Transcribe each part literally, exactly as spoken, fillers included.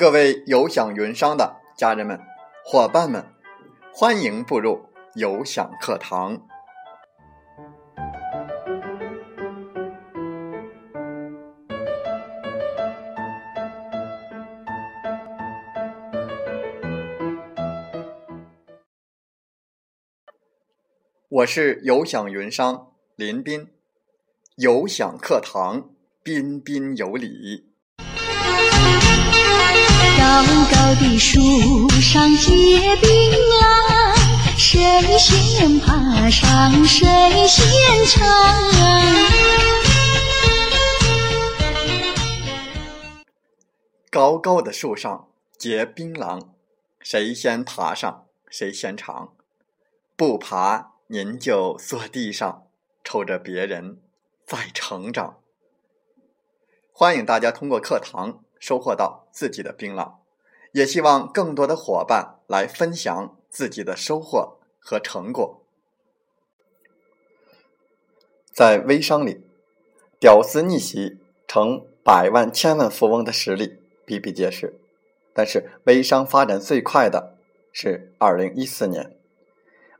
各位有享云商的家人们、伙伴们，欢迎步入有享课堂。我是有享云商林彬，有享课堂彬彬有礼。高高的树上结槟榔，谁先爬上谁先尝。高高的树上结槟榔，谁先爬上谁先尝。不爬您就坐地上，瞅着别人在成长。欢迎大家通过课堂收获到自己的槟榔，也希望更多的伙伴来分享自己的收获和成果。在微商里，屌丝逆袭成百万千万富翁的实例比比皆是，但是微商发展最快的是二零一四年。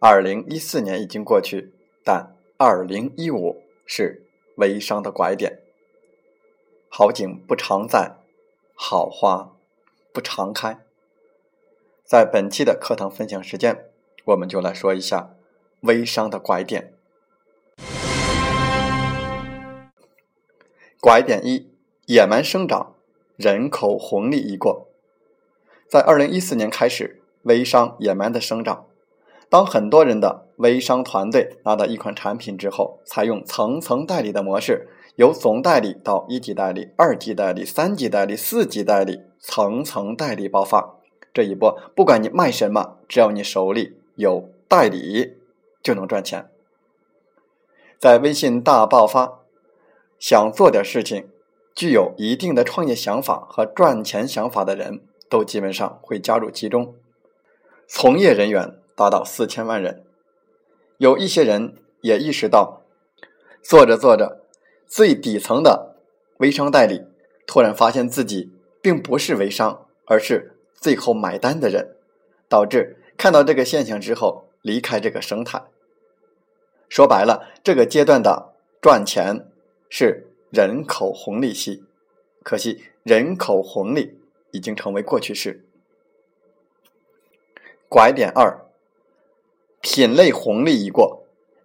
二零一四年已经过去，但二零一五是微商的拐点。好景不常在，好花不常开。在本期的课堂分享时间，我们就来说一下微商的拐点。拐点一，野蛮生长，人口红利一过。在二零一四年开始，微商野蛮的生长。当很多人的微商团队拿到一款产品之后，采用层层代理的模式，由总代理到一级代理、二级代理、三级代理、四级代理，层层代理爆发。这一波不管你卖什么，只要你手里有代理就能赚钱。在微信大爆发，想做点事情，具有一定的创业想法和赚钱想法的人都基本上会加入其中，从业人员达到四千万人。有一些人也意识到，做着做着，最底层的微商代理突然发现自己并不是微商，而是最后买单的人，导致看到这个现象之后离开这个生态。说白了，这个阶段的赚钱是人口红利期，可惜人口红利已经成为过去式。拐点二，品类红利一过，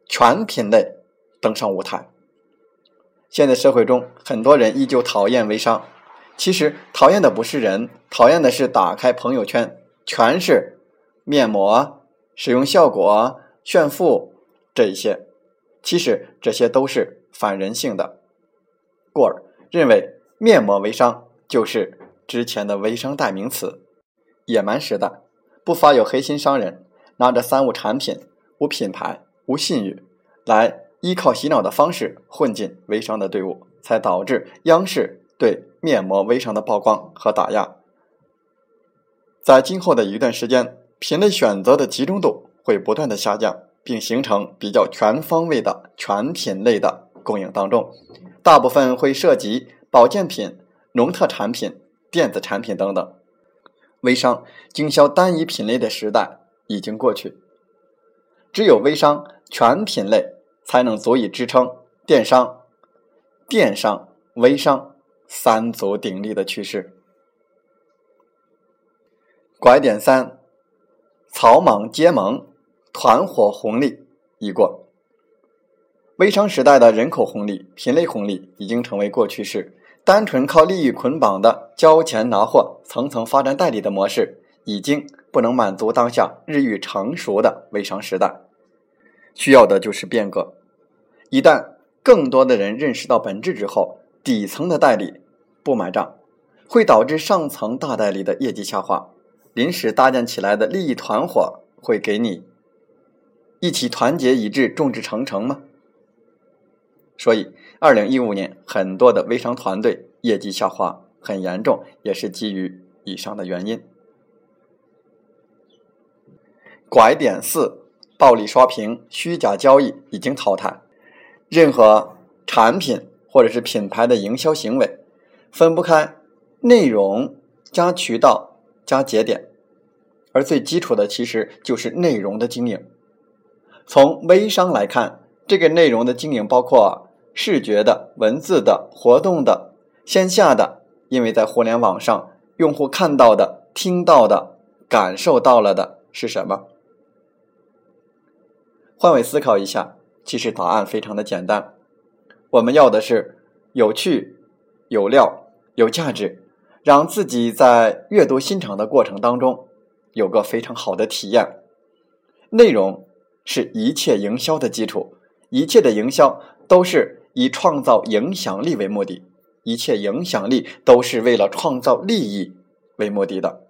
全品类登上舞台。现在社会中很多人依旧讨厌微商，其实讨厌的不是人，讨厌的是打开朋友圈全是面膜、使用效果、炫富这些，其实这些都是反人性的。过儿认为面膜微商就是之前的微商代名词。野蛮时代不乏有黑心商人拿着三无产品、无品牌、无信誉，来依靠洗脑的方式混进微商的队伍，才导致央视对面膜微商的曝光和打压。在今后的一段时间，品类选择的集中度会不断的下降，并形成比较全方位的全品类的供应当中，大部分会涉及保健品、农特产品、电子产品等等。微商经销单一品类的时代已经过去，只有微商全品类才能足以支撑电商、电商、微商三足鼎立的趋势。拐点三，草莽结盟，团伙红利已过。微商时代的人口红利、品类红利已经成为过去式，单纯靠利益捆绑的交钱拿货、层层发展代理的模式，已经不能满足当下日益成熟的微商时代。需要的就是变革。一旦更多的人认识到本质之后，底层的代理不买账，会导致上层大代理的业绩下滑，临时搭建起来的利益团伙会给你一起团结一致众志成城吗？所以二零一五年很多的微商团队业绩下滑很严重，也是基于以上的原因。拐点四，暴力刷屏、虚假交易已经淘汰。任何产品或者是品牌的营销行为，分不开内容加渠道、加节点，而最基础的其实就是内容的经营。从微商来看，这个内容的经营包括视觉的、文字的、活动的、线下的，因为在互联网上用户看到的、听到的、感受到了的是什么？换位思考一下，其实答案非常的简单，我们要的是有趣、有料、有价值，让自己在阅读欣赏的过程当中有个非常好的体验。内容是一切营销的基础，一切的营销都是以创造影响力为目的，一切影响力都是为了创造利益为目的的。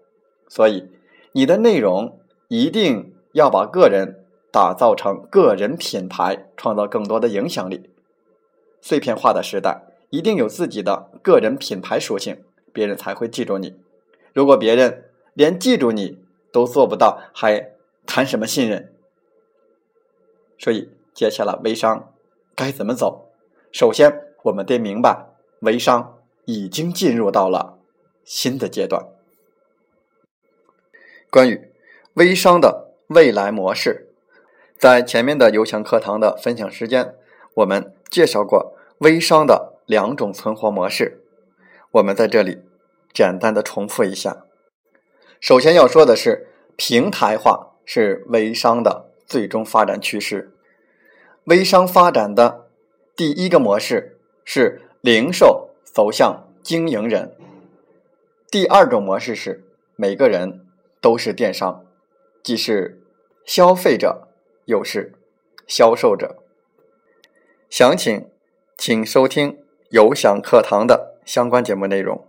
所以你的内容一定要把个人打造成个人品牌，创造更多的影响力。碎片化的时代，一定有自己的个人品牌属性，别人才会记住你。如果别人连记住你都做不到，还谈什么信任？所以接下来微商该怎么走？首先我们得明白，微商已经进入到了新的阶段。关于微商的未来模式，在前面的游翔课堂的分享时间，我们介绍过微商的两种存活模式，我们在这里简单的重复一下。首先要说的是，平台化是微商的最终发展趋势。微商发展的第一个模式是零售走向经营人，第二种模式是每个人都是电商，既是消费者又是销售者。详情请收听游翔课堂的相关节目内容。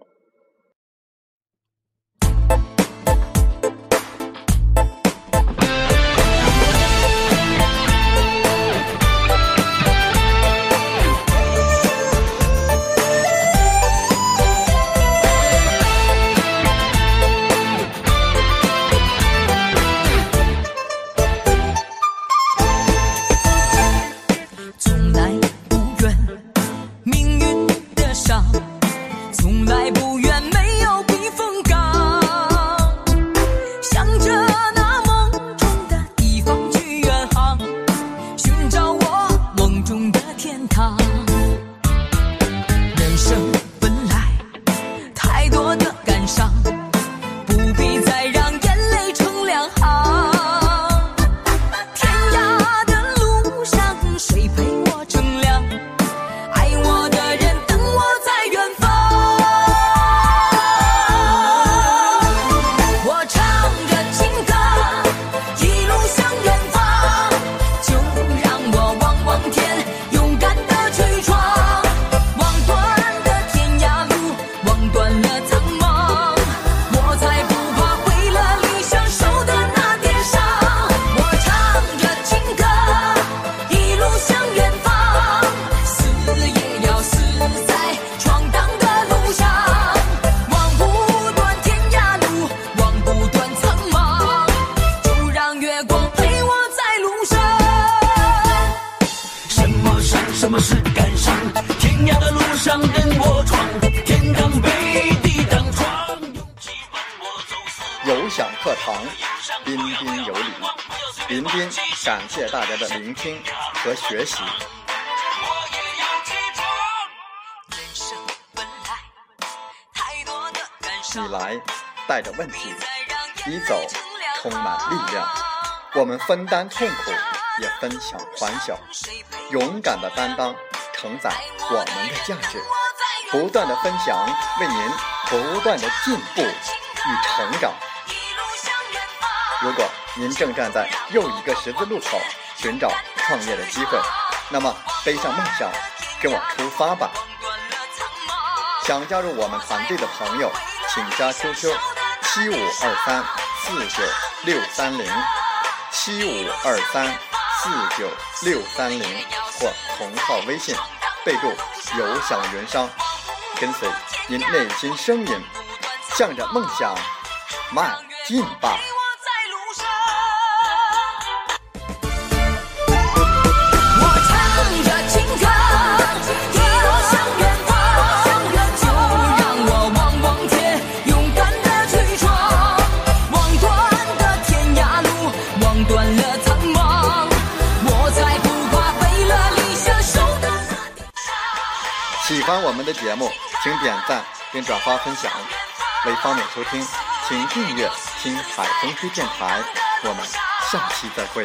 游翔课堂，彬彬有礼。林彬感谢大家的聆听和学习。你来带着问题，你走充满力量。我们分担痛苦，也分享欢笑，勇敢的担当，承载我们的价值。不断的分享，为您不断的进步与成长。如果您正站在又一个十字路口，寻找创业的机会，那么背上梦想，跟我出发吧！想加入我们团队的朋友，请加 Q Q 七五二三四九六三零七五二三四九六三零或同号微信，备注“游翔云商”，跟随您内心声音，向着梦想迈进吧！勇敢的欢我们的节目，请点赞并转发分享。为方便收听，请订阅听海风吹电台。我们下期再会。